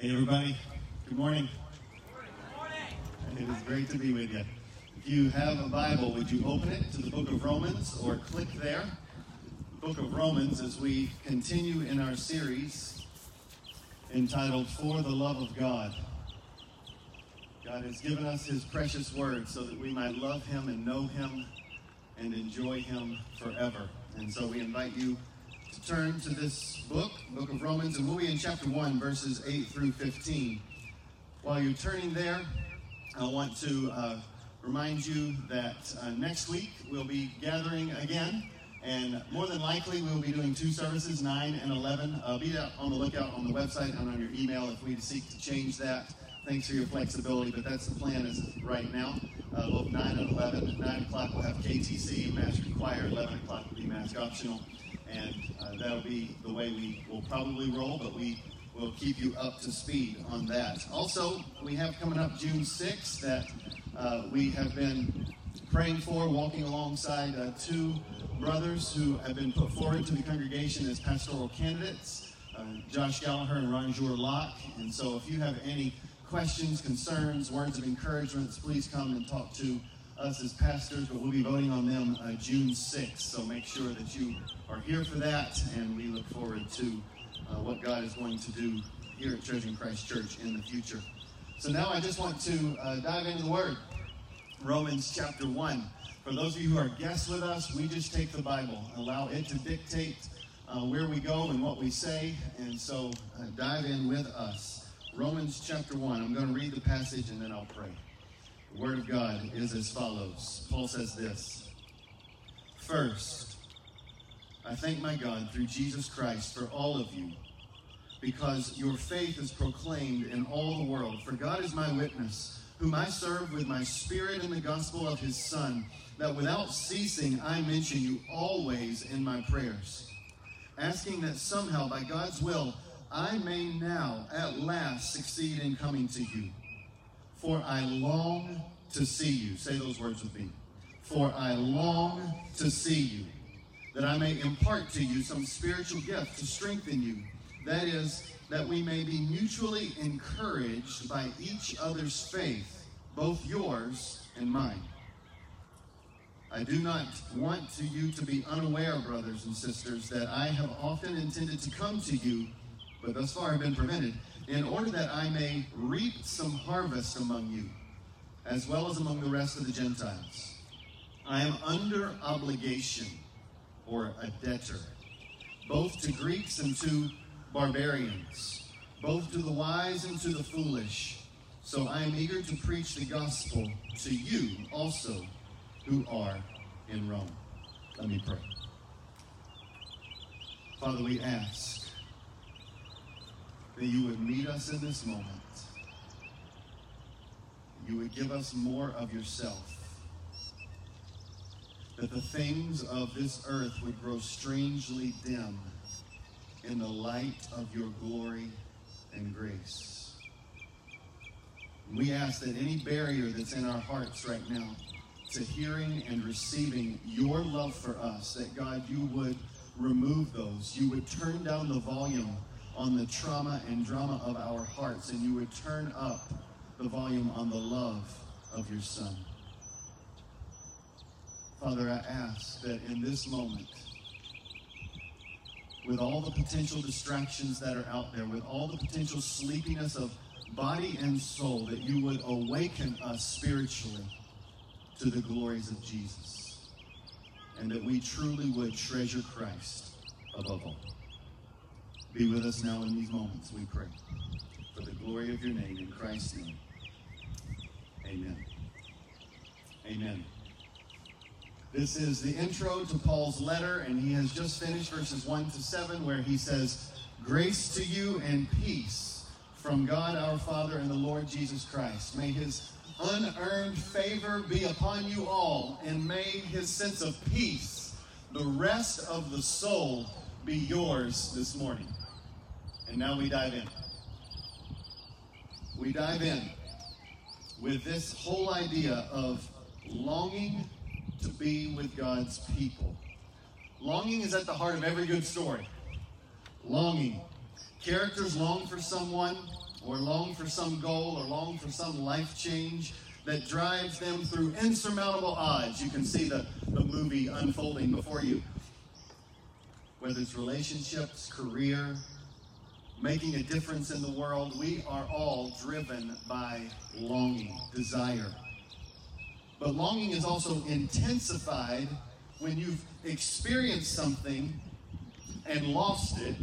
Hey everybody, good morning. It is great to be with you. If you have a Bible, would you open it to the book of Romans or click there? The book of Romans, as we continue in our series entitled, For the Love of God. God has given us his precious word so that we might love him and know him and enjoy him forever. And so we invite you to turn to this book, the book of Romans, and we'll be in chapter 1, verses 8 through 15. While you're turning there, I want to remind you that next week we'll be gathering again, and more than likely we'll be doing two services, 9 and 11. Be on the lookout on the website and on your email if we seek to change that. Thanks for your flexibility, but that's the plan as of right now. Both 9 and 11. At 9 o'clock we'll have KTC, Master Choir. 11 o'clock will be Mask Optional. And that'll be the way we will probably roll, but we will keep you up to speed on that. Also, we have coming up June 6th that we have been praying for, walking alongside two brothers who have been put forward to the congregation as pastoral candidates, Josh Gallagher and Ron Jure Locke. And so if you have any questions, concerns, words of encouragement, please come and talk to us as pastors, but we'll be voting on them June 6th, so make sure that you are here for that, and we look forward to what God is going to do here at Church in Christ Church in the future. So now I just want to dive into the Word. Romans chapter 1. For those of you who are guests with us, we just take the Bible, allow it to dictate where we go and what we say, and so dive in with us. Romans chapter 1. I'm going to read the passage and then I'll pray. The Word of God is as follows. Paul says this, First, I thank my God through Jesus Christ for all of you, because your faith is proclaimed in all the world. For God is my witness, whom I serve with my spirit in the gospel of his Son, that without ceasing I mention you always in my prayers, asking that somehow by God's will I may now at last succeed in coming to you. For I long to see you. Say those words with me. For I long to see you, that I may impart to you some spiritual gift to strengthen you. That is, that we may be mutually encouraged by each other's faith, both yours and mine. I do not want you to be unaware, brothers and sisters, that I have often intended to come to you, but thus far have been prevented, in order that I may reap some harvest among you, as well as among the rest of the Gentiles. I am under obligation, or a debtor, both to Greeks and to barbarians, both to the wise and to the foolish. So I am eager to preach the gospel to you also who are in Rome. Let me pray. Father, we ask that you would meet us in this moment. You would give us more of yourself. That the things of this earth would grow strangely dim in the light of your glory and grace. We ask that any barrier that's in our hearts right now to hearing and receiving your love for us, that God, you would remove those. You would turn down the volume on the trauma and drama of our hearts, and you would turn up the volume on the love of your Son. Father, I ask that in this moment, with all the potential distractions that are out there, with all the potential sleepiness of body and soul, that you would awaken us spiritually to the glories of Jesus, and that we truly would treasure Christ above all. Be with us now in these moments, we pray, for the glory of your name, in Christ's name. Amen. Amen. This is the intro to Paul's letter, and he has just finished verses 1 to 7, where he says, Grace to you and peace from God our Father and the Lord Jesus Christ. May his unearned favor be upon you all, and may his sense of peace, the rest of the soul, be yours this morning. And now we dive in. We dive in with this whole idea of longing to be with God's people. Longing is at the heart of every good story. Longing. Characters long for someone. or long for some goal or long for some life change that drives them through insurmountable odds. You can see the movie unfolding before you. Whether it's relationships, career, making a difference in the world, we are all driven by longing, desire. But longing is also intensified when you've experienced something and lost it,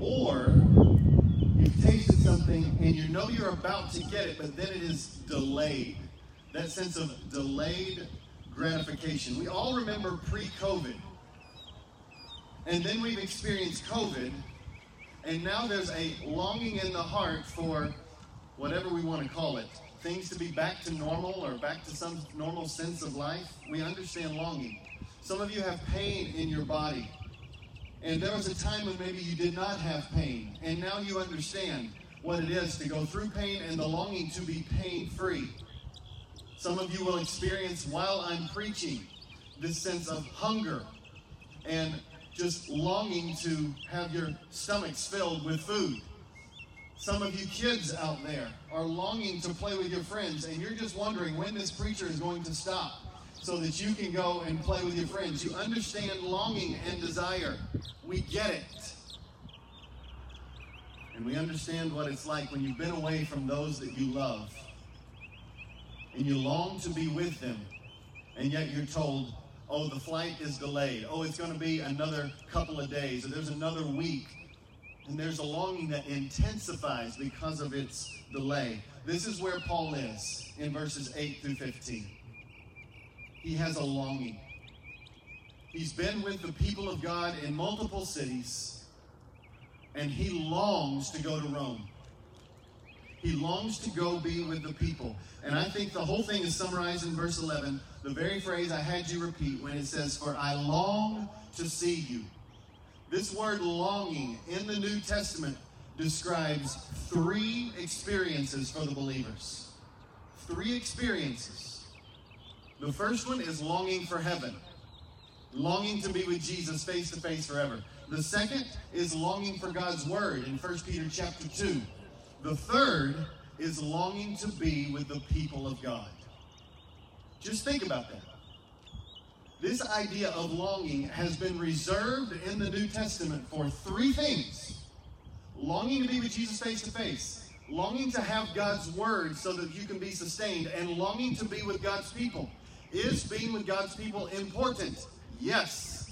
or you've tasted something and you know you're about to get it, but then it is delayed. That sense of delayed gratification. We all remember pre-COVID, and then we've experienced COVID, and now there's a longing in the heart for whatever we want to call it. Things to be back to normal or back to some normal sense of life. We understand longing. Some of you have pain in your body. And there was a time when maybe you did not have pain. And now you understand what it is to go through pain and the longing to be pain-free. Some of you will experience, while I'm preaching, this sense of hunger and just longing to have your stomachs filled with food. Some of you kids out there are longing to play with your friends, and you're just wondering when this preacher is going to stop so that you can go and play with your friends. You understand longing and desire. We get it. And we understand what it's like when you've been away from those that you love, and you long to be with them, and yet you're told, oh, the flight is delayed. Oh, it's going to be another couple of days, or there's another week. And there's a longing that intensifies because of its delay. This is where Paul is in verses 8 through 15. He has a longing. He's been with the people of God in multiple cities, and he longs to go to Rome. He longs to go be with the people. And I think the whole thing is summarized in verse 11, the very phrase I had you repeat when it says, "For I long to see you." This word longing in the New Testament describes three experiences for the believers. Three experiences. The first one is longing for heaven, longing to be with Jesus face to face forever. The second is longing for God's word in 1 Peter chapter 2. The third is longing to be with the people of God. Just think about that. This idea of longing has been reserved in the New Testament for three things. Longing to be with Jesus face to face, longing to have God's word so that you can be sustained, and longing to be with God's people. Is being with God's people important? Yes.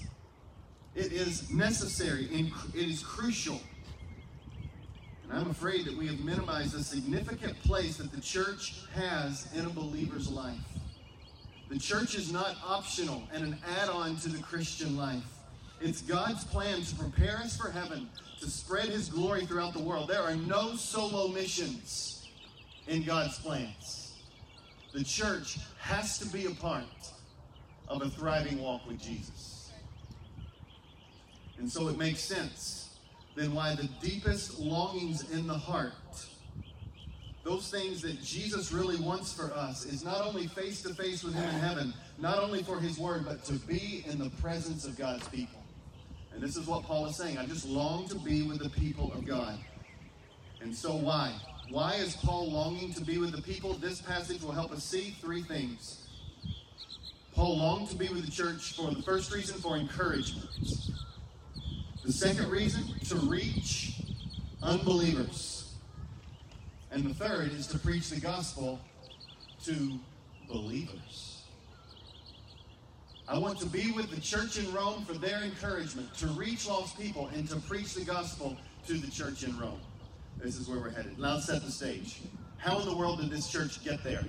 It is necessary and it is crucial. And I'm afraid that we have minimized the significant place that the church has in a believer's life. The church is not optional and an add-on to the Christian life. It's God's plan to prepare us for heaven, to spread his glory throughout the world. There are no solo missions in God's plans. The church has to be a part of a thriving walk with Jesus. And so it makes sense then why the deepest longings in the heart, those things that Jesus really wants for us, is not only face-to-face with him in heaven, not only for his word, but to be in the presence of God's people. And this is what Paul is saying. I just long to be with the people of God. And so why? Why is Paul longing to be with the people? This passage will help us see three things. Paul longed to be with the church for the first reason, for encouragement. The second reason, to reach unbelievers. And the third is to preach the gospel to believers. I want to be with the church in Rome for their encouragement, to reach lost people, and to preach the gospel to the church in Rome. This is where we're headed. Now let's set the stage. How in the world did this church get there?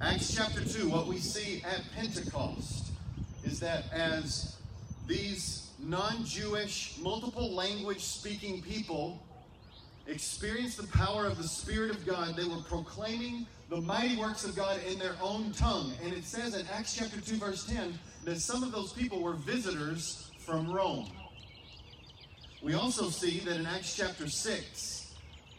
Acts chapter 2, what we see at Pentecost is that as these non-Jewish, multiple language speaking people experienced the power of the Spirit of God, they were proclaiming the mighty works of God in their own tongue. And it says in Acts chapter 2, verse 10, that some of those people were visitors from Rome. We also see that in Acts chapter 6,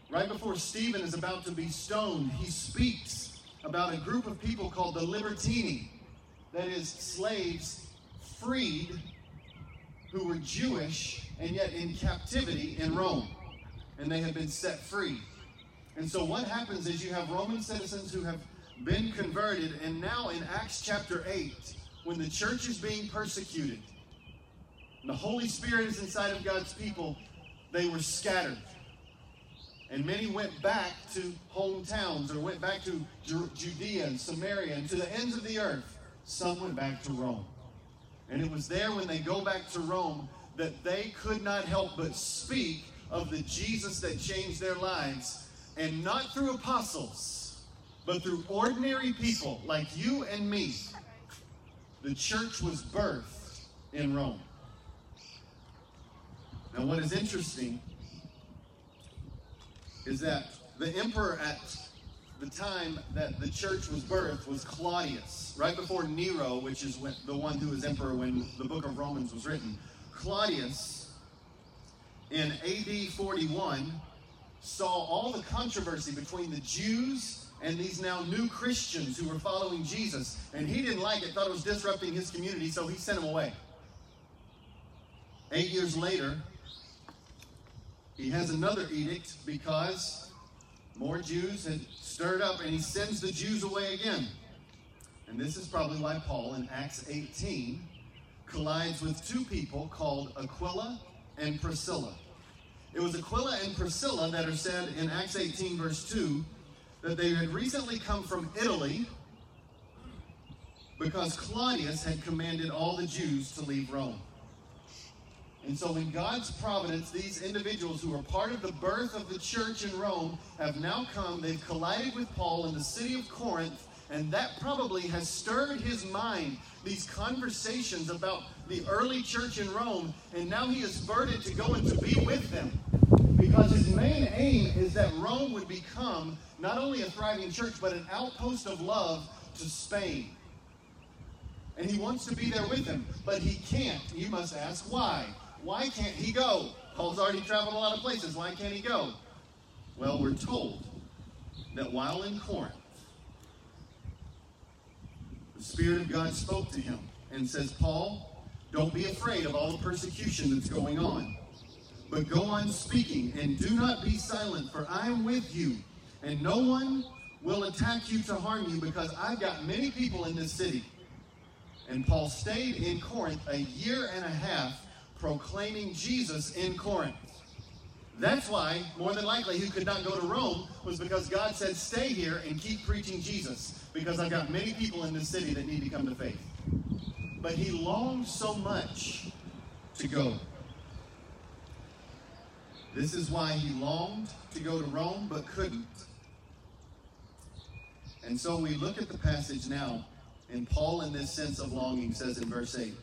right before Stephen is about to be stoned, he speaks about a group of people called the Libertini, that is, slaves freed who were Jewish and yet in captivity in Rome. and they have been set free. And so what happens is you have Roman citizens who have been converted, and now in Acts chapter 8, when the church is being persecuted, and the Holy Spirit is inside of God's people, they were scattered. And many went back to hometowns, or went back to Judea and Samaria and to the ends of the earth. Some went back to Rome. And it was there, when they go back to Rome, that they could not help but speak of the Jesus that changed their lives, and not through apostles, but through ordinary people like you and me. The church was birthed in Rome. Now, what is interesting is that the emperor at the time that the church was birthed was Claudius, right before Nero, which is the one who was emperor when the book of Romans was written. Claudius, in AD 41, saw all the controversy between the Jews and these now new Christians who were following Jesus, and he didn't like it, thought it was disrupting his community, so he sent him away. 8 years later, he has another edict because more Jews had stirred up, and he sends the Jews away again. And this is probably why Paul in Acts 18 collides with two people called Aquila and Priscilla. It was Aquila and Priscilla that are said in Acts 18 verse 2 that they had recently come from Italy because Claudius had commanded all the Jews to leave Rome. And so in God's providence, these individuals who were part of the birth of the church in Rome have now come. They've collided with Paul in the city of Corinth, and that probably has stirred his mind, these conversations about the early church in Rome, and now he is burdened to go and to be with them. Because his main aim is that Rome would become not only a thriving church, but an outpost of love to Spain. And he wants to be there with them, but he can't. You must ask why. Why can't he go? Paul's already traveled a lot of places. Why can't he go? Well, we're told that while in Corinth, the Spirit of God spoke to him and says, Paul, don't be afraid of all the persecution that's going on, but go on speaking and do not be silent, for I am with you, and no one will attack you to harm you, because I've got many people in this city. And Paul stayed in Corinth a year and a half, proclaiming Jesus in Corinth. That's why, more than likely, he could not go to Rome, was because God said, stay here and keep preaching Jesus, because I've got many people in this city that need to come to faith. But he longed so much to go. This is why he longed to go to Rome, but couldn't. And so we look at the passage now, and Paul, in this sense of longing, says in verse 8,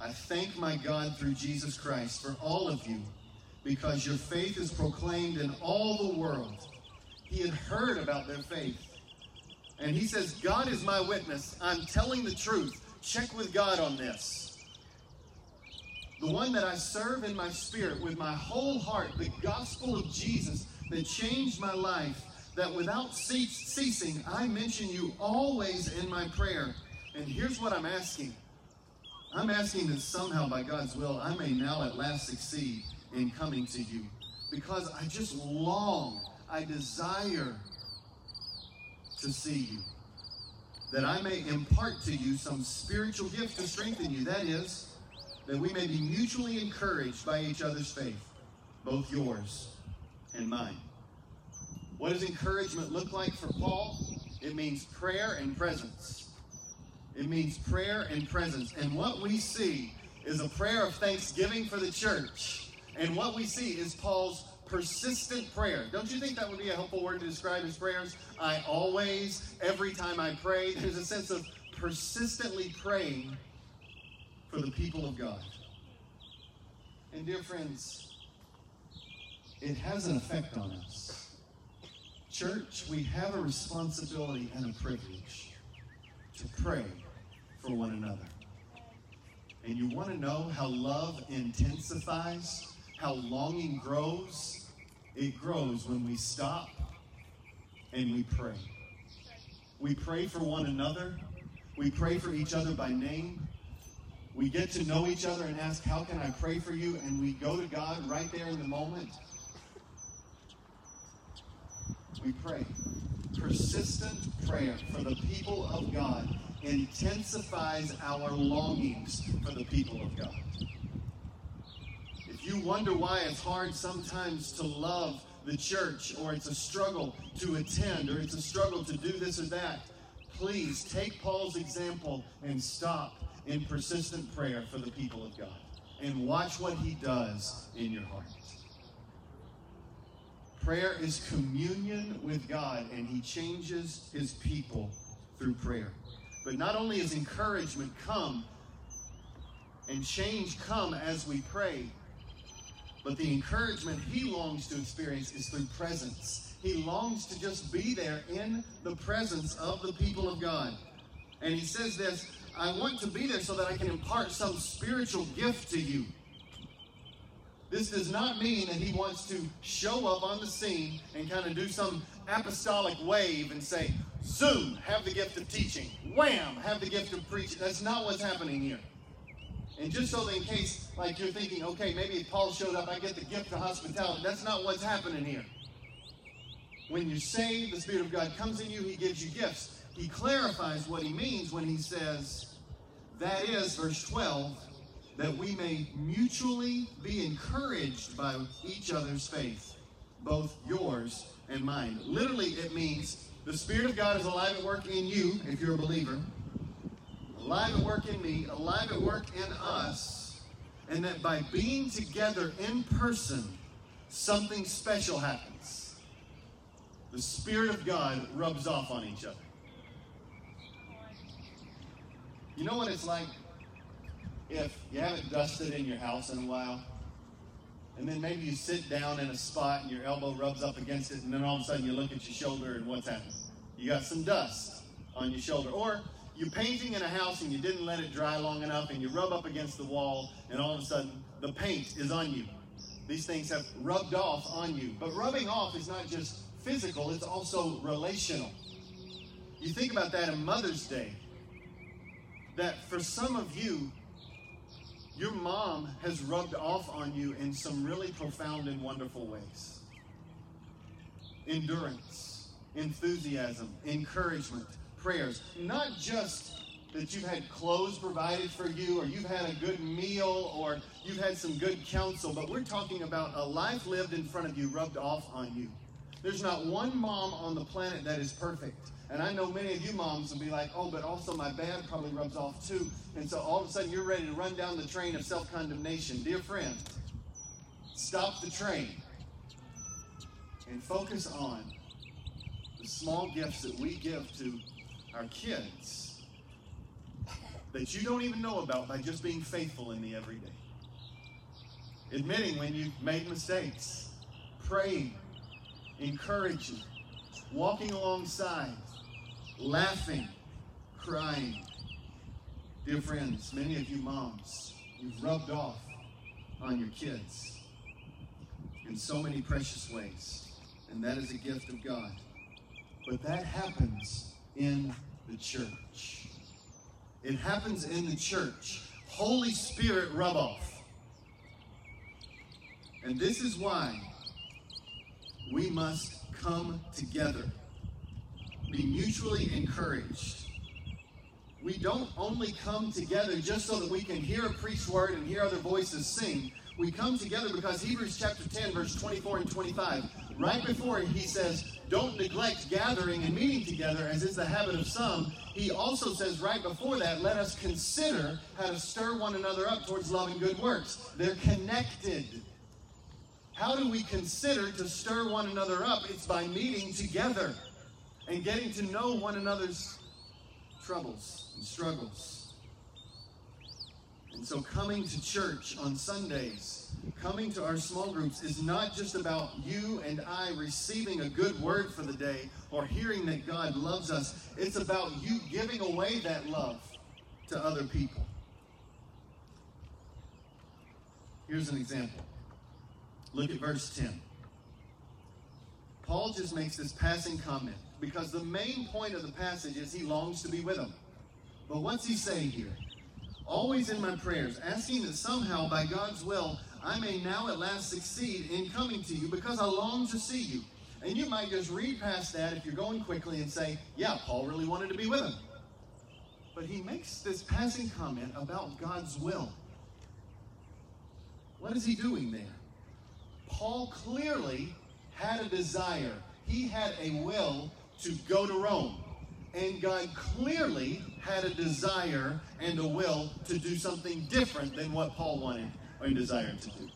I thank my God through Jesus Christ for all of you, because your faith is proclaimed in all the world. He had heard about their faith. And he says, God is my witness. I'm telling the truth. Check with God on this. The one that I serve in my spirit with my whole heart, the gospel of Jesus that changed my life, that without ceasing, I mention you always in my prayer. And here's what I'm asking. I'm asking that somehow, by God's will, I may now at last succeed in coming to you, because I just long, I desire to see you, that I may impart to you some spiritual gift to strengthen you. That is, that we may be mutually encouraged by each other's faith, both yours and mine. What does encouragement look like for Paul? It means prayer and presence. It means prayer and presence. And what we see is a prayer of thanksgiving for the church. And what we see is Paul's persistent prayer. Don't you think that would be a helpful word to describe his prayers? I always, every time I pray, there's a sense of persistently praying for the people of God. And dear friends, it has an effect on us. Church, we have a responsibility and a privilege to pray for one another. And you want to know how love intensifies, how longing grows? It grows when we stop and we pray. We pray for one another. We pray for each other by name. We get to know each other and ask, how can I pray for you? And we go to God right there in the moment we pray. Persistent prayer for the people of God intensifies our longings for the people of God. If you wonder why it's hard sometimes to love the church, or it's a struggle to attend, or it's a struggle to do this or that, please take Paul's example and stop in persistent prayer for the people of God and watch what he does in your heart. Prayer is communion with God, and he changes his people through prayer. But not only is encouragement come and change come as we pray, but the encouragement he longs to experience is through presence. He longs to just be there in the presence of the people of God. And he says this, I want to be there so that I can impart some spiritual gift to you. This does not mean that he wants to show up on the scene and kind of do some apostolic wave and say, zoom, have the gift of teaching. Wham, have the gift of preaching. That's not what's happening here. And just so that in case, like, you're thinking, okay, maybe if Paul showed up, I get the gift of hospitality. That's not what's happening here. When you're saved, the Spirit of God comes in you. He gives you gifts. He clarifies what he means when he says, that is, verse 12, that we may mutually be encouraged by each other's faith, both yours and mine. Literally, it means the Spirit of God is alive at work in you, if you're a believer, alive at work in me, alive at work in us, and that by being together in person, something special happens. The Spirit of God rubs off on each other. You know what it's like if you haven't dusted in your house in a while, and then maybe you sit down in a spot and your elbow rubs up against it, and then all of a sudden you look at your shoulder and what's happening? You got some dust on your shoulder. Or you're painting in a house and you didn't let it dry long enough, and you rub up against the wall, and all of a sudden the paint is on you. These things have rubbed off on you. But rubbing off is not just physical, it's also relational. You think about that in Mother's Day, that for some of you, your mom has rubbed off on you in some really profound and wonderful ways. Endurance, enthusiasm, encouragement, prayers. Not just that you've had clothes provided for you, or you've had a good meal, or you've had some good counsel, but we're talking about a life lived in front of you, rubbed off on you. There's not one mom on the planet that is perfect. And I know many of you moms will be like, oh, but also my dad probably rubs off too. And so all of a sudden you're ready to run down the train of self-condemnation. Dear friend, stop the train and focus on the small gifts that we give to our kids that you don't even know about by just being faithful in the everyday. Admitting when you made mistakes, praying, encouraging, walking alongside, laughing, crying. Dear friends, many of you moms, you've rubbed off on your kids in so many precious ways, and that is a gift of God. But that happens in the church. It happens in the church. Holy Spirit rub off. And this is why we must come together, be mutually encouraged. We don't only come together just so that we can hear a preached word and hear other voices sing. We come together because Hebrews chapter 10, verse 24 and 25, right before he says, don't neglect gathering and meeting together as is the habit of some. He also says right before that, let us consider how to stir one another up towards love and good works. They're connected. How do we consider to stir one another up? It's by meeting together and getting to know one another's troubles and struggles. And so coming to church on Sundays, coming to our small groups is not just about you and I receiving a good word for the day or hearing that God loves us. It's about you giving away that love to other people. Here's an example. Look at verse 10. Paul just makes this passing comment because the main point of the passage is he longs to be with them. But what's he saying here? Always in my prayers, asking that somehow by God's will, I may now at last succeed in coming to you because I long to see you. And you might just read past that if you're going quickly and say, yeah, Paul really wanted to be with him. But he makes this passing comment about God's will. What is he doing there? Paul clearly had a desire. He had a will to go to Rome. And God clearly had a desire and a will to do something different than what Paul wanted or desired to do.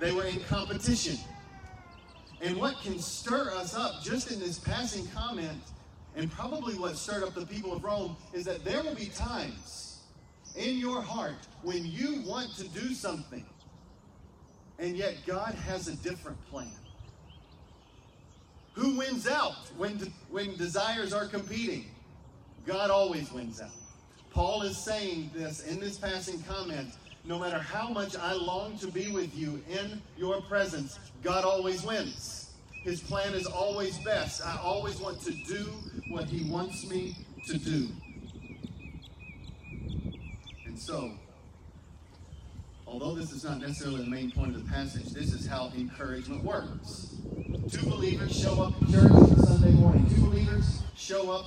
They were in competition. And what can stir us up just in this passing comment, and probably what stirred up the people of Rome, is that there will be times in your heart when you want to do something, and yet God has a different plan. Who wins out when desires are competing? God always wins out. Paul is saying this in this passing comment. No matter how much I long to be with you in your presence, God always wins. His plan is always best. I always want to do what he wants me to do. And so, although this is not necessarily the main point of the passage, this is how encouragement works. Two believers show up at church on Sunday morning. Two believers show up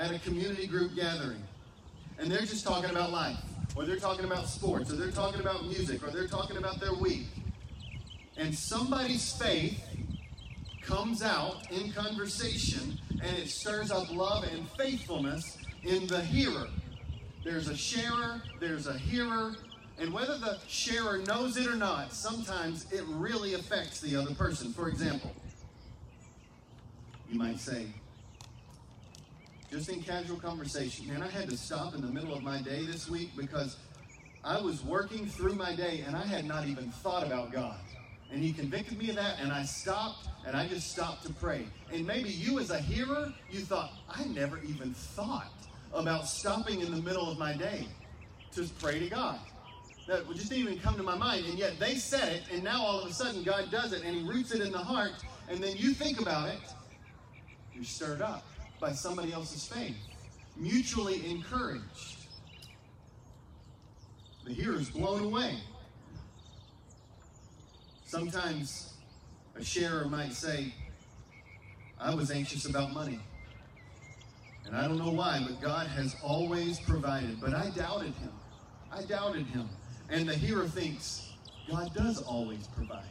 at a community group gathering. And they're just talking about life. Or they're talking about sports, or they're talking about music, or they're talking about their week. And somebody's faith comes out in conversation, and it stirs up love and faithfulness in the hearer. There's a sharer, there's a hearer, and whether the sharer knows it or not, sometimes it really affects the other person. For example, you might say, just in casual conversation, man, I had to stop in the middle of my day this week because I was working through my day and I had not even thought about God. And he convicted me of that, and I stopped, and I just stopped to pray. And maybe you as a hearer, you thought, I never even thought about stopping in the middle of my day to pray to God. That just didn't even come to my mind, and yet they said it, and now all of a sudden God does it, and he roots it in the heart, and then you think about it, you're stirred up by somebody else's faith, mutually encouraged. The hearer's blown away. Sometimes a sharer might say, I was anxious about money, and I don't know why, but God has always provided. But I doubted him. I doubted him. And the hearer thinks, God does always provide.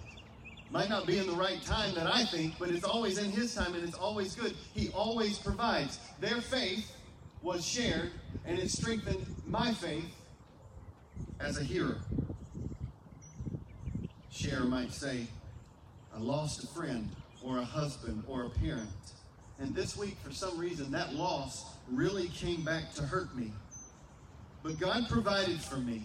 Might not be in the right time that I think, but it's always in his time and it's always good. He always provides. Their faith was shared and it strengthened my faith as a hearer. Sharer might say, I lost a friend or a husband or a parent. And this week, for some reason, that loss really came back to hurt me. But God provided for me,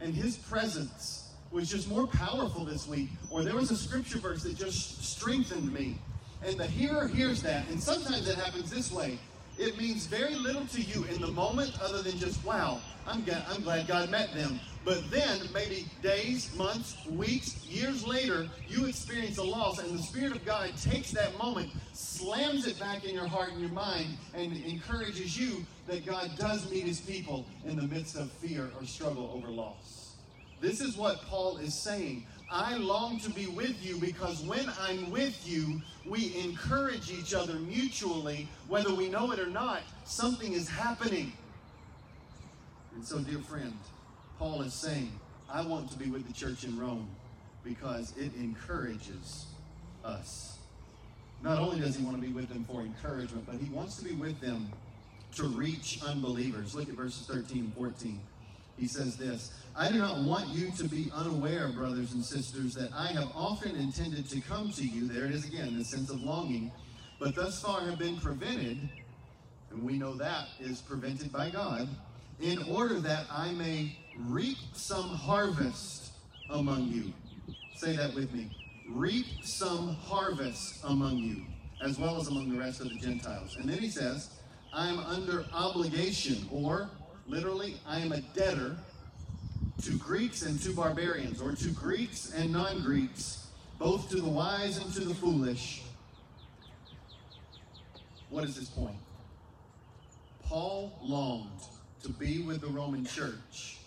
and his presence was just more powerful this week, or there was a scripture verse that just strengthened me. And the hearer hears that, and sometimes it happens this way. It means very little to you in the moment other than just, wow, I'm glad God met them. But then, maybe days, months, weeks, years later, you experience a loss, and the Spirit of God takes that moment, slams it back in your heart and your mind, and encourages you that God does meet his people in the midst of fear or struggle over loss. This is what Paul is saying. I long to be with you because when I'm with you, we encourage each other mutually. Whether we know it or not, something is happening. And so, dear friend, Paul is saying, I want to be with the church in Rome because it encourages us. Not only does he want to be with them for encouragement, but he wants to be with them to reach unbelievers. Look at verses 13 and 14. He says this, I do not want you to be unaware, brothers and sisters, that I have often intended to come to you. There it is again, the sense of longing, but thus far have been prevented, and we know that is prevented by God, in order that I may reap some harvest among you. Say that with me. Reap some harvest among you, as well as among the rest of the Gentiles. And then he says, I am under obligation, or literally, I am a debtor to Greeks and to barbarians, or to Greeks and non-Greeks, both to the wise and to the foolish. What is his point? Paul longed to be with the Roman church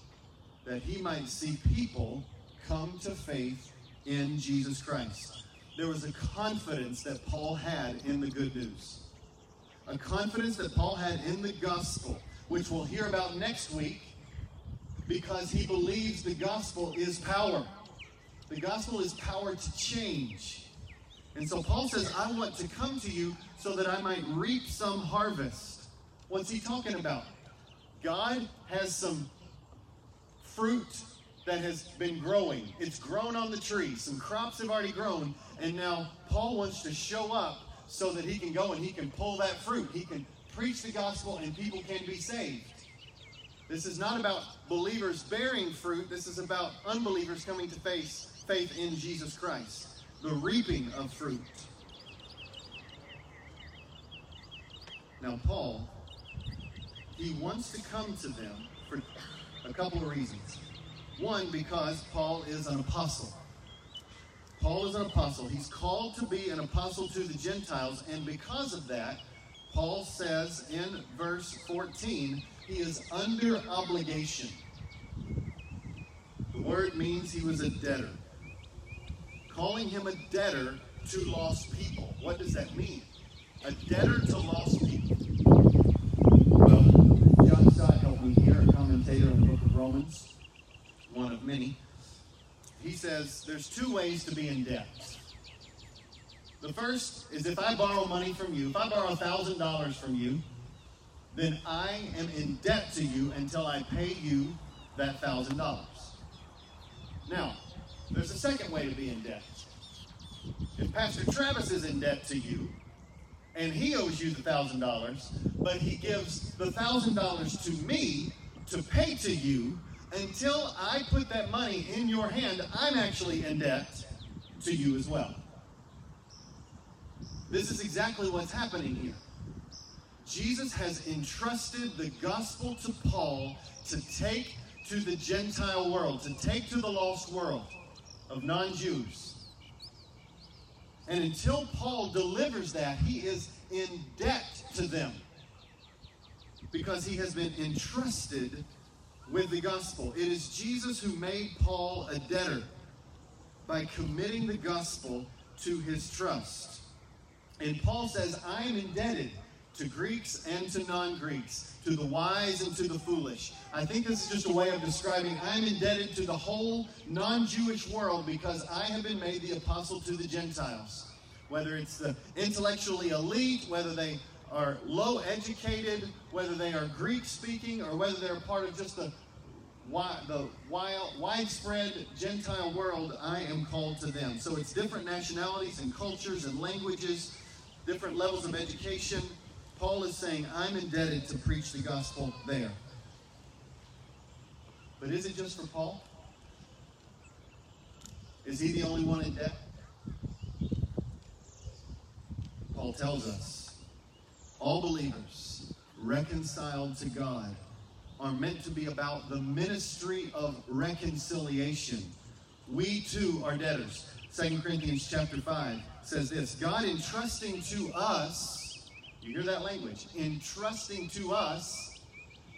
that he might see people come to faith in Jesus Christ. there was a confidence that Paul had in the good news. A confidence that Paul had in the gospel, which we'll hear about next week, because he believes the gospel is power. The gospel is power to change. And so Paul says, I want to come to you so that I might reap some harvest. What's he talking about? God has some fruit that has been growing. It's grown on the tree. Some crops have already grown. And now Paul wants to show up so that he can go and he can pull that fruit. He can preach the gospel and people can be saved. This is not about believers bearing fruit. This is about unbelievers coming to faith in Jesus Christ. The reaping of fruit. Now Paul, he wants to come to them for a couple of reasons. One, because Paul is an apostle. Paul is an apostle. He's called to be an apostle to the Gentiles, and because of that, Paul says in verse 14, he is under obligation. The word means he was a debtor. Calling him a debtor to lost people. What does that mean? A debtor to lost people. Well, John Stott helped me here, a commentator on the book of Romans, one of many. He says there's two ways to be in debt. The first is if I borrow money from you, if I borrow $1,000 from you, then I am in debt to you until I pay you that $1,000. Now, there's a second way to be in debt. If Pastor Travis is in debt to you, and he owes you the $1,000, but he gives the $1,000 to me to pay to you, until I put that money in your hand, I'm actually in debt to you as well. This is exactly what's happening here. Jesus has entrusted the gospel to Paul to take to the Gentile world, to take to the lost world of non-Jews. And until Paul delivers that, he is in debt to them because he has been entrusted with the gospel. It is Jesus who made Paul a debtor by committing the gospel to his trust. And Paul says, I am indebted to Greeks and to non-Greeks, to the wise and to the foolish. I think this is just a way of describing I'm indebted to the whole non-Jewish world because I have been made the apostle to the Gentiles. Whether it's the intellectually elite, whether they are low educated, whether they are Greek speaking, or whether they're part of just the widespread Gentile world, I am called to them. So it's different nationalities and cultures and languages, different levels of education. Paul is saying, I'm indebted to preach the gospel there. But is it just for Paul? Is he the only one in debt? Paul tells us, all believers reconciled to God are meant to be about the ministry of reconciliation. We too are debtors. 2 Corinthians chapter 5 says this, God entrusting to us, you hear that language, entrusting to us,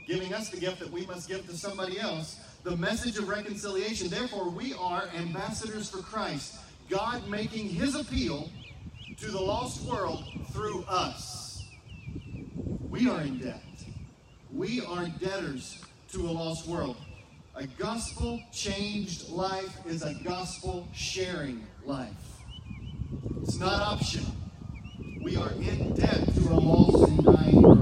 giving us the gift that we must give to somebody else, the message of reconciliation. Therefore, we are ambassadors for Christ, God making his appeal to the lost world through us. We are in debt. We are debtors to a lost world. A gospel-changed life is a gospel-sharing life. It's not optional. We are in debt to a lost and dying world.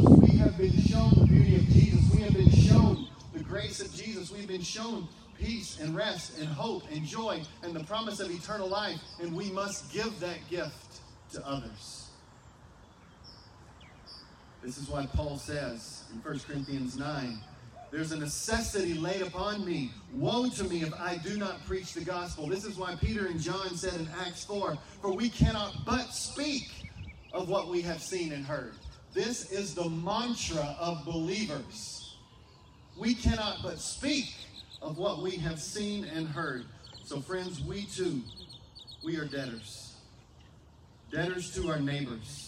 Because we have been shown the beauty of Jesus. We have been shown the grace of Jesus. We've been shown peace and rest and hope and joy and the promise of eternal life. And we must give that gift to others. This is why Paul says in 1 Corinthians 9, there's a necessity laid upon me. Woe to me if I do not preach the gospel. This is why Peter and John said in Acts 4, for we cannot but speak of what we have seen and heard. This is the mantra of believers. We cannot but speak of what we have seen and heard. So friends, we too, we are debtors. Debtors to our neighbors.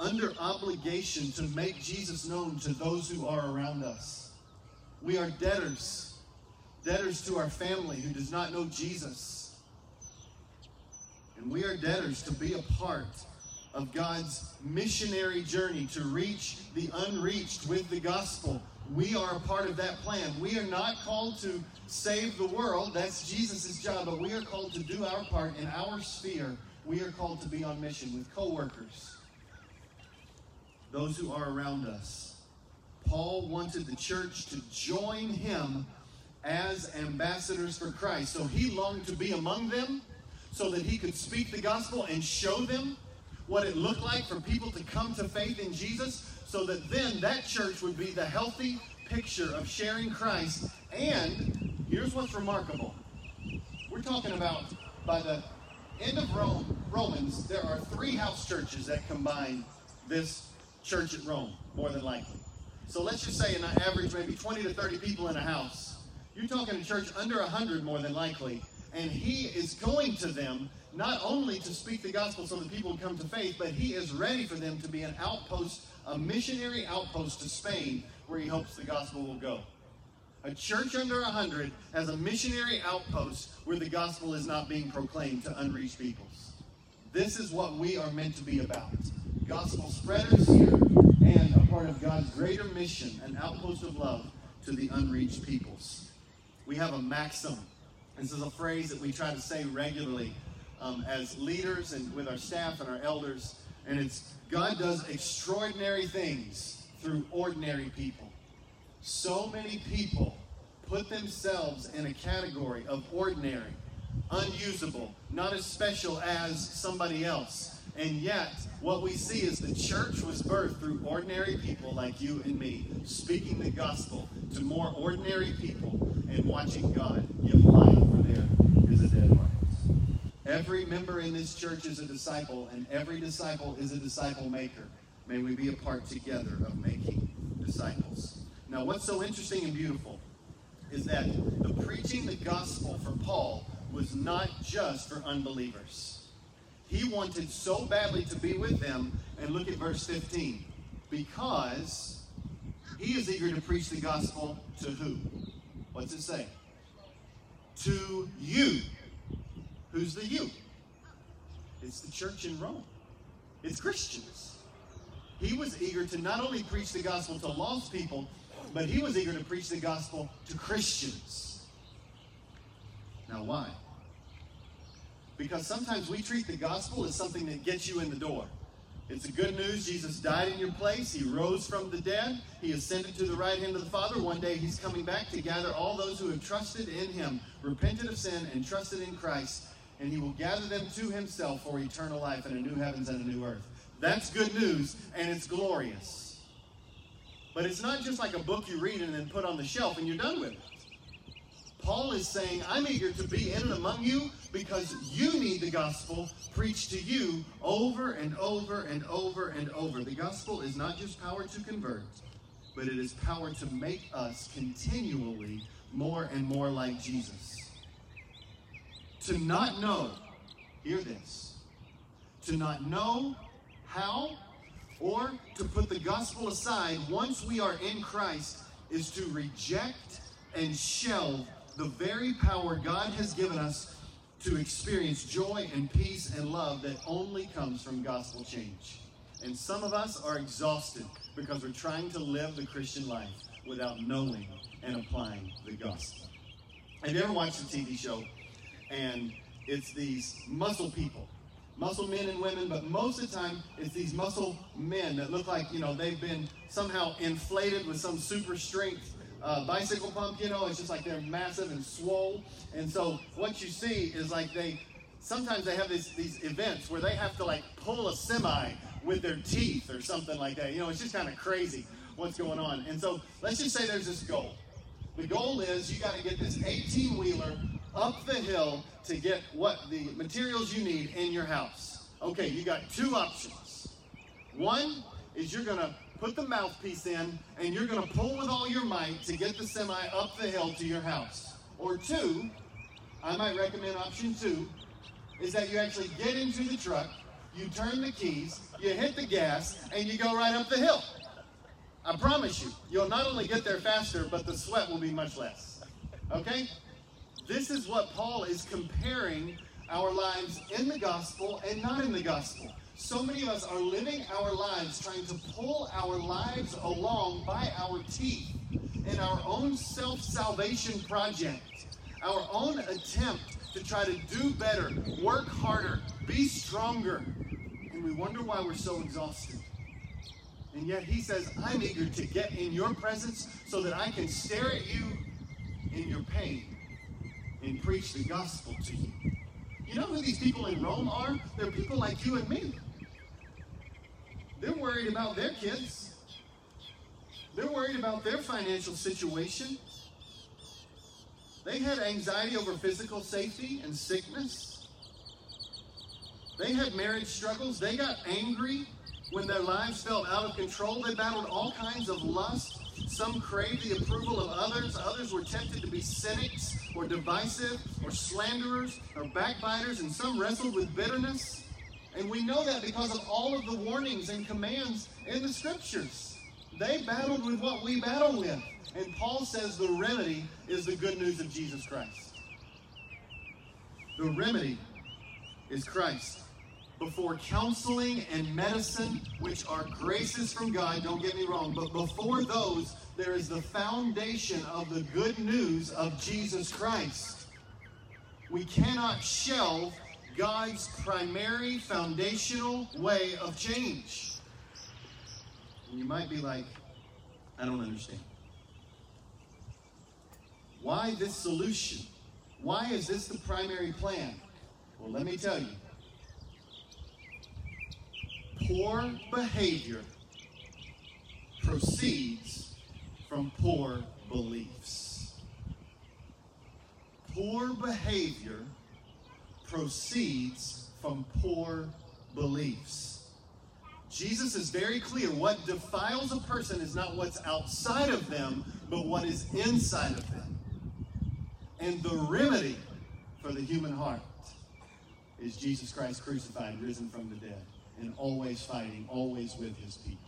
Under obligation to make Jesus known to those who are around us. We are debtors, debtors to our family who does not know Jesus. And we are debtors to be a part of God's missionary journey to reach the unreached with the gospel. We are a part of that plan. We are not called to save the world. That's Jesus' job. But we are called to do our part in our sphere. We are called to be on mission with co-workers, those who are around us. Paul wanted the church to join him as ambassadors for Christ. So he longed to be among them so that he could speak the gospel and show them what it looked like for people to come to faith in Jesus, so that then that church would be the healthy picture of sharing Christ. And here's what's remarkable. We're talking about, by the end of Romans, there are 3 house churches that combine this church at Rome, more than likely. So let's just say, on average, maybe 20 to 30 people in a house. You're talking a church under 100, more than likely. And he is going to them not only to speak the gospel so that people come to faith, but he is ready for them to be an outpost, a missionary outpost to Spain, where he hopes the gospel will go. A church under 100 has a missionary outpost where the gospel is not being proclaimed to unreached peoples. This is what we are meant to be about. Gospel spreaders here and a part of God's greater mission, an outpost of love to the unreached peoples. We have a maxim. This is a phrase that we try to say regularly as leaders and with our staff and our elders. And it's, God does extraordinary things through ordinary people. So many people put themselves in a category of ordinary, unusable, not as special as somebody else. And yet, what we see is the church was birthed through ordinary people like you and me, speaking the gospel to more ordinary people and watching God give life where there is a dead heart. Every member in this church is a disciple, and every disciple is a disciple maker. May we be a part together of making disciples. Now, what's so interesting and beautiful is that the preaching the gospel for Paul was not just for unbelievers. He wanted so badly to be with them, and look at verse 15, because he is eager to preach the gospel to who? What's it say? To you. Who's the you? It's the church in Rome. It's Christians. He was eager to not only preach the gospel to lost people, but he was eager to preach the gospel to Christians. Now, why? Because sometimes we treat the gospel as something that gets you in the door. It's the good news. Jesus died in your place. He rose from the dead. He ascended to the right hand of the Father. One day he's coming back to gather all those who have trusted in him, repented of sin, and trusted in Christ. And he will gather them to himself for eternal life in a new heavens and a new earth. That's good news, and it's glorious. But it's not just like a book you read and then put on the shelf and you're done with it. Paul is saying, I'm eager to be in and among you because you need the gospel preached to you over and over and over and over. The gospel is not just power to convert, but it is power to make us continually more and more like Jesus. To not know, hear this, to not know how or to put the gospel aside once we are in Christ is to reject and shelve the very power God has given us to experience joy and peace and love that only comes from gospel change. And some of us are exhausted because we're trying to live the Christian life without knowing and applying the gospel. Have you ever watched a TV show? And it's these muscle people, muscle men and women, but most of the time it's these muscle men that look like, they've been somehow inflated with some super strength bicycle pump, it's just like they're massive and swole. And so what you see is like sometimes they have these events where they have to like pull a semi with their teeth or something like that. It's just kind of crazy what's going on. And so let's just say there's this goal. The goal is you got to get this 18-wheeler up the hill to get what the materials you need in your house. Okay, you got 2 options. One is you're going to put the mouthpiece in, and you're going to pull with all your might to get the semi up the hill to your house. Or 2, I might recommend option 2, is that you actually get into the truck, you turn the keys, you hit the gas, and you go right up the hill. I promise you, you'll not only get there faster, but the sweat will be much less. Okay? This is what Paul is comparing our lives in the gospel and not in the gospel. So many of us are living our lives trying to pull our lives along by our teeth in our own self-salvation project, our own attempt to try to do better, work harder, be stronger, and we wonder why we're so exhausted. And yet he says, I'm eager to get in your presence so that I can stare at you in your pain and preach the gospel to you. You know who these people in Rome are? They're people like you and me. They're worried about their kids. They're worried about their financial situation. They had anxiety over physical safety and sickness. They had marriage struggles. They got angry when their lives felt out of control. They battled all kinds of lust. Some craved the approval of others. Others were tempted to be cynics or divisive or slanderers or backbiters, and some wrestled with bitterness. And we know that because of all of the warnings and commands in the scriptures. They battled with what we battle with. And Paul says the remedy is the good news of Jesus Christ. The remedy is Christ. Before counseling and medicine, which are graces from God, don't get me wrong, but before those, there is the foundation of the good news of Jesus Christ. We cannot shelve God's primary foundational way of change. And you might be like, I don't understand. Why this solution? Why is this the primary plan? Well, let me tell you. Poor behavior proceeds from poor beliefs. Poor behavior proceeds from poor beliefs. Jesus is very clear. What defiles a person is not what's outside of them, but what is inside of them. And the remedy for the human heart is Jesus Christ crucified, risen from the dead, and always fighting, always with his people.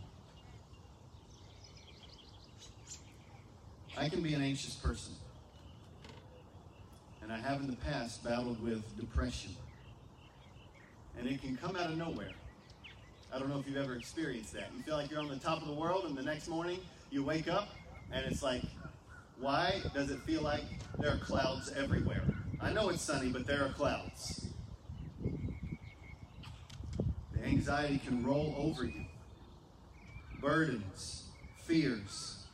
I can be an anxious person. And I have in the past battled with depression. And it can come out of nowhere. I don't know if you've ever experienced that. You feel like you're on the top of the world, and the next morning you wake up and it's like, why does it feel like there are clouds everywhere? I know it's sunny, but there are clouds. Anxiety can roll over you. Burdens, fears,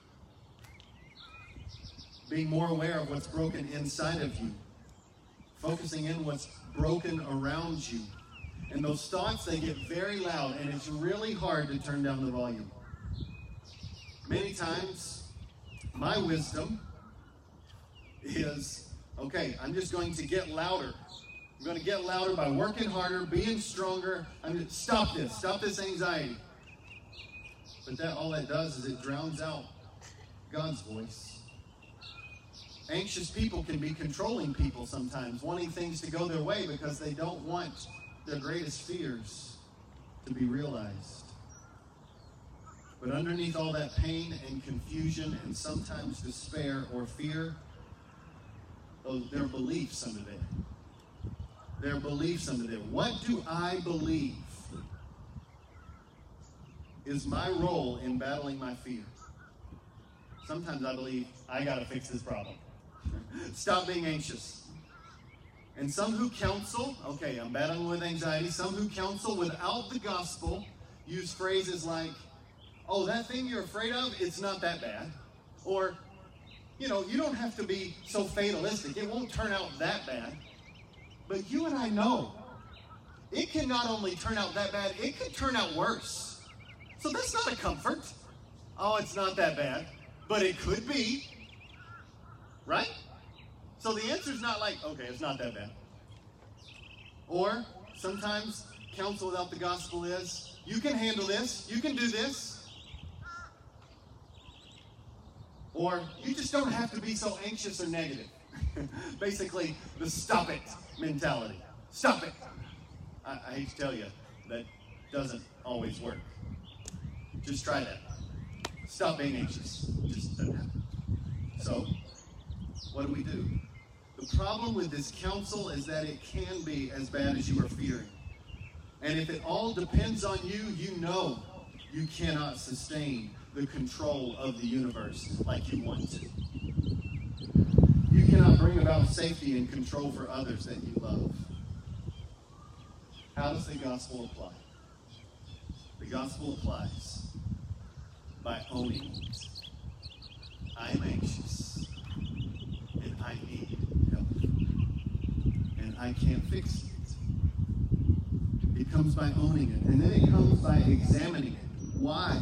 being more aware of what's broken inside of you, focusing in what's broken around you. And those thoughts, they get very loud, and it's really hard to turn down the volume. Many times, my wisdom is, okay, I'm just going to get louder. I'm going to get louder by working harder, being stronger. I'm going to stop this anxiety. But all that does is it drowns out God's voice. Anxious people can be controlling people sometimes, wanting things to go their way because they don't want their greatest fears to be realized. But underneath all that pain and confusion and sometimes despair or fear, there are beliefs under there. Their beliefs under there. What do I believe is my role in battling my fear? Sometimes I believe, I gotta fix this problem. Stop being anxious. And some who counsel, okay, I'm battling with anxiety. Some who counsel without the gospel use phrases like, oh, that thing you're afraid of, it's not that bad. Or, you know, you don't have to be so fatalistic. It won't turn out that bad. But you and I know, it can not only turn out that bad, it could turn out worse. So that's not a comfort. Oh, it's not that bad, but it could be, right? So the answer's not like, okay, it's not that bad. Or sometimes counsel without the gospel is, you can handle this, you can do this. Or you just don't have to be so anxious or negative. Basically, the stop it mentality. Stop it. I hate to tell you, that doesn't always work. Just try that. Stop being anxious. Just doesn't happen. So, what do we do? The problem with this counsel is that it can be as bad as you are fearing. And if it all depends on you, you know you cannot sustain the control of the universe like you want to. You cannot bring about safety and control for others that you love. How does the gospel apply? The gospel applies by owning it. I'm anxious, and I need help, and I can't fix it. It comes by owning it, and then it comes by examining it. Why?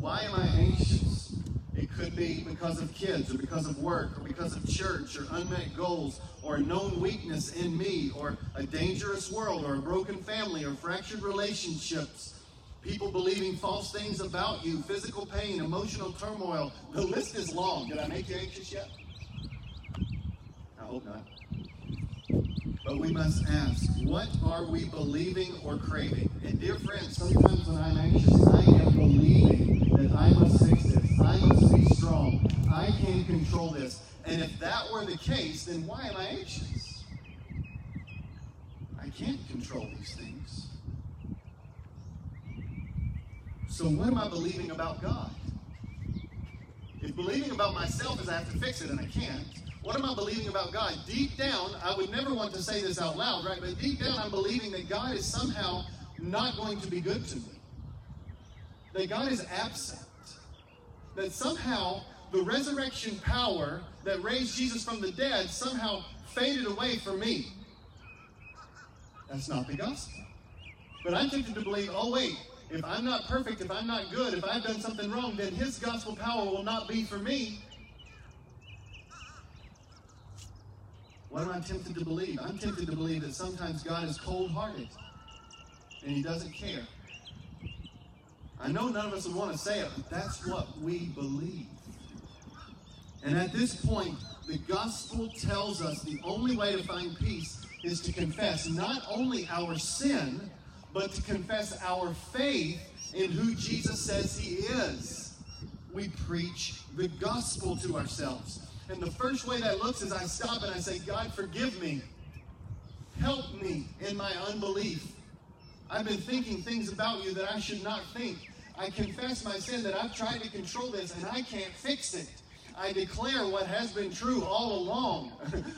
Why am I anxious? It could be because of kids, or because of work, or because of church, or unmet goals, or a known weakness in me, or a dangerous world, or a broken family, or fractured relationships, people believing false things about you, physical pain, emotional turmoil. The list is long. Did I make you anxious yet? I hope not. But we must ask, what are we believing or craving? And dear friends, sometimes when I'm anxious, I am believing that I must fix this. I must be strong. I can control this. And if that were the case, then why am I anxious? I can't control these things. So what am I believing about God? If believing about myself is I have to fix it and I can't, what am I believing about God? Deep down, I would never want to say this out loud, right? But deep down, I'm believing that God is somehow not going to be good to me. That God is absent. That somehow the resurrection power that raised Jesus from the dead somehow faded away from me. That's not the gospel. But I'm tempted to believe, oh wait, if I'm not perfect, if I'm not good, if I've done something wrong, then his gospel power will not be for me. What am I tempted to believe? I'm tempted to believe that sometimes God is cold-hearted and he doesn't care. I know none of us would want to say it, but that's what we believe. And at this point, the gospel tells us the only way to find peace is to confess not only our sin, but to confess our faith in who Jesus says he is. We preach the gospel to ourselves. And the first way that looks is I stop and I say, God, forgive me. Help me in my unbelief. I've been thinking things about you that I should not think. I confess my sin that I've tried to control this and I can't fix it. I declare what has been true all along.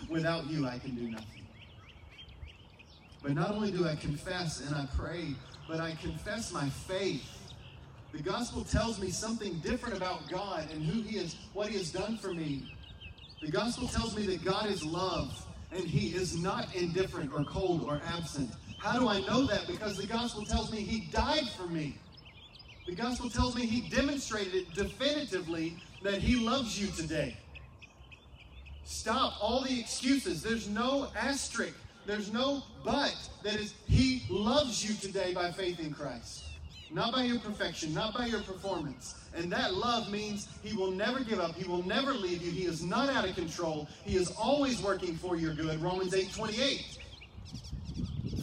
Without you, I can do nothing. But not only do I confess and I pray, but I confess my faith. The gospel tells me something different about God and who he is, what he has done for me. The gospel tells me that God is love and he is not indifferent or cold or absent. How do I know that? Because the gospel tells me he died for me. The gospel tells me he demonstrated definitively that he loves you today. Stop all the excuses. There's no asterisk. There's no but. That is, he loves you today by faith in Christ. Not by your perfection, not by your performance. And that love means he will never give up. He will never leave you. He is not out of control. He is always working for your good. Romans 8:28.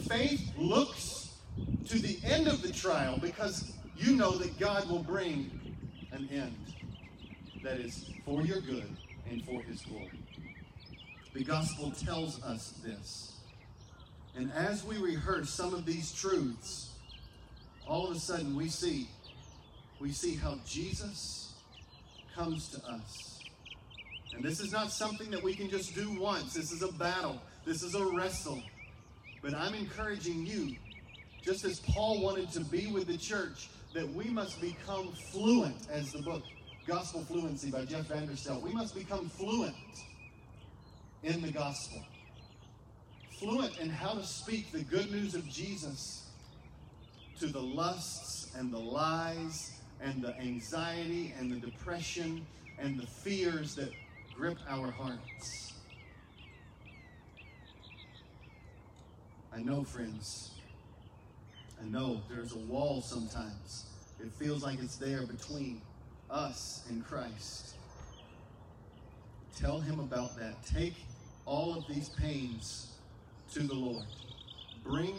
Faith looks to the end of the trial because you know that God will bring an end that is for your good and for his glory. The gospel tells us this. And as we rehearse some of these truths, all of a sudden we see how Jesus comes to us. And this is not something that we can just do once. This is a battle. This is a wrestle. But I'm encouraging you, just as Paul wanted to be with the church, that we must become fluent, as the book Gospel Fluency by Jeff Vanderstel. We must become fluent in the gospel, fluent in how to speak the good news of Jesus to the lusts and the lies and the anxiety and the depression and the fears that grip our hearts. I know, friends, I know there's a wall sometimes. It feels like it's there between us and Christ. Tell him about that. Take all of these pains to the Lord. Bring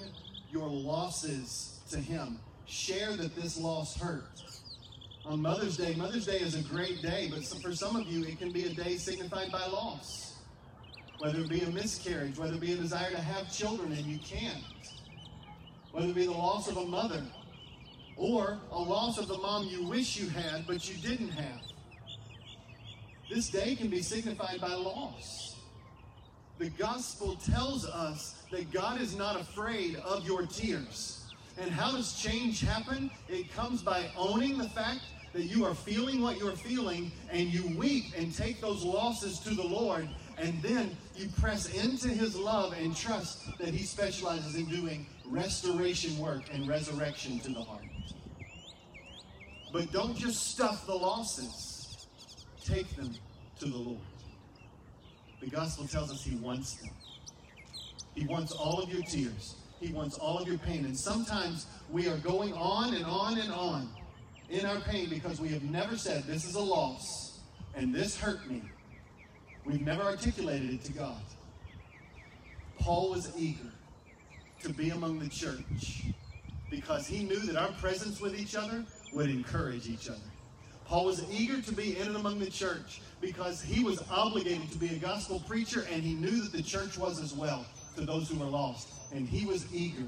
your losses to him. Share that this loss hurt. On Mother's Day is a great day, but for some of you, it can be a day signified by loss. whether it be a miscarriage, whether it be a desire to have children and you can't, whether it be the loss of a mother, or a loss of the mom you wish you had but you didn't have. This day can be signified by loss. The gospel tells us that God is not afraid of your tears. And how does change happen? It comes by owning the fact that you are feeling what you're feeling, and you weep and take those losses to the Lord, and then you press into his love and trust that he specializes in doing restoration work and resurrection to the heart. But don't just stuff the losses. Take them to the Lord. The gospel tells us he wants them. He wants all of your tears. He wants all of your pain. And sometimes we are going on and on and on in our pain because we have never said, this is a loss and this hurt me. We've never articulated it to God. Paul was eager to be among the church because he knew that our presence with each other would encourage each other. Paul was eager to be in and among the church because he was obligated to be a gospel preacher, and he knew that the church was as well to those who were lost. And he was eager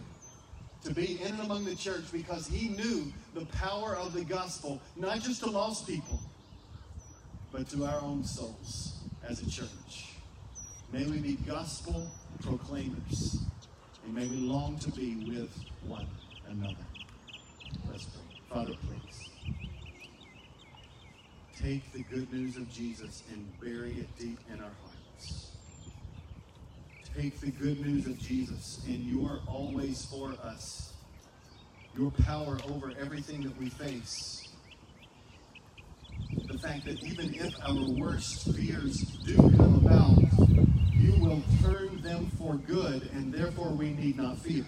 to be in and among the church because he knew the power of the gospel, not just to lost people, but to our own souls. As a church, may we be gospel proclaimers, and may we long to be with one another. Let's pray. Father, please take the good news of Jesus and bury it deep in our hearts. Take the good news of Jesus and your always for us, your power over everything that we face. The fact that even if our worst fears do come about, you will turn them for good, and therefore we need not fear.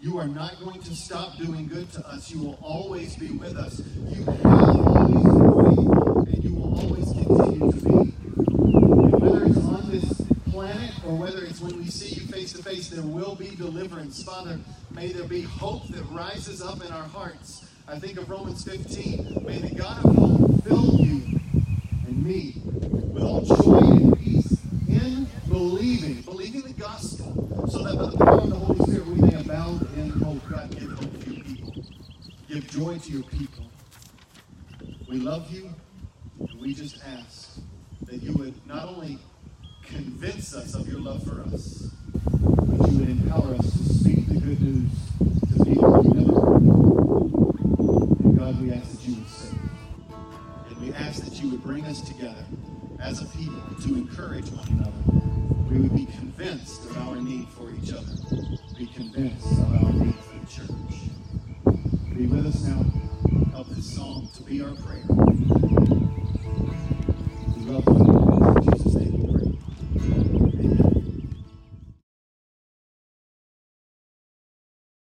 You are not going to stop doing good to us. You will always be with us. You have always been, and you will always continue to be. And whether it's on this planet or whether it's when we see you face to face, there will be deliverance. Father, may there be hope that rises up in our hearts. I think of Romans 15. May the God of hope fill you and me with all joy and peace in believing the gospel, so that by the power of the Holy Spirit we may abound in hope. God, give hope to your people. Give joy to your people. We love you, and we just ask that you would not only convince us of your love for us, but you would empower us to speak the good news to people who never heard of. God, we ask that you would save. And we ask that you would bring us together as a people to encourage one another. We would be convinced of our need for each other. Be convinced of our need for the church. Be with us now. Help this song to be our prayer.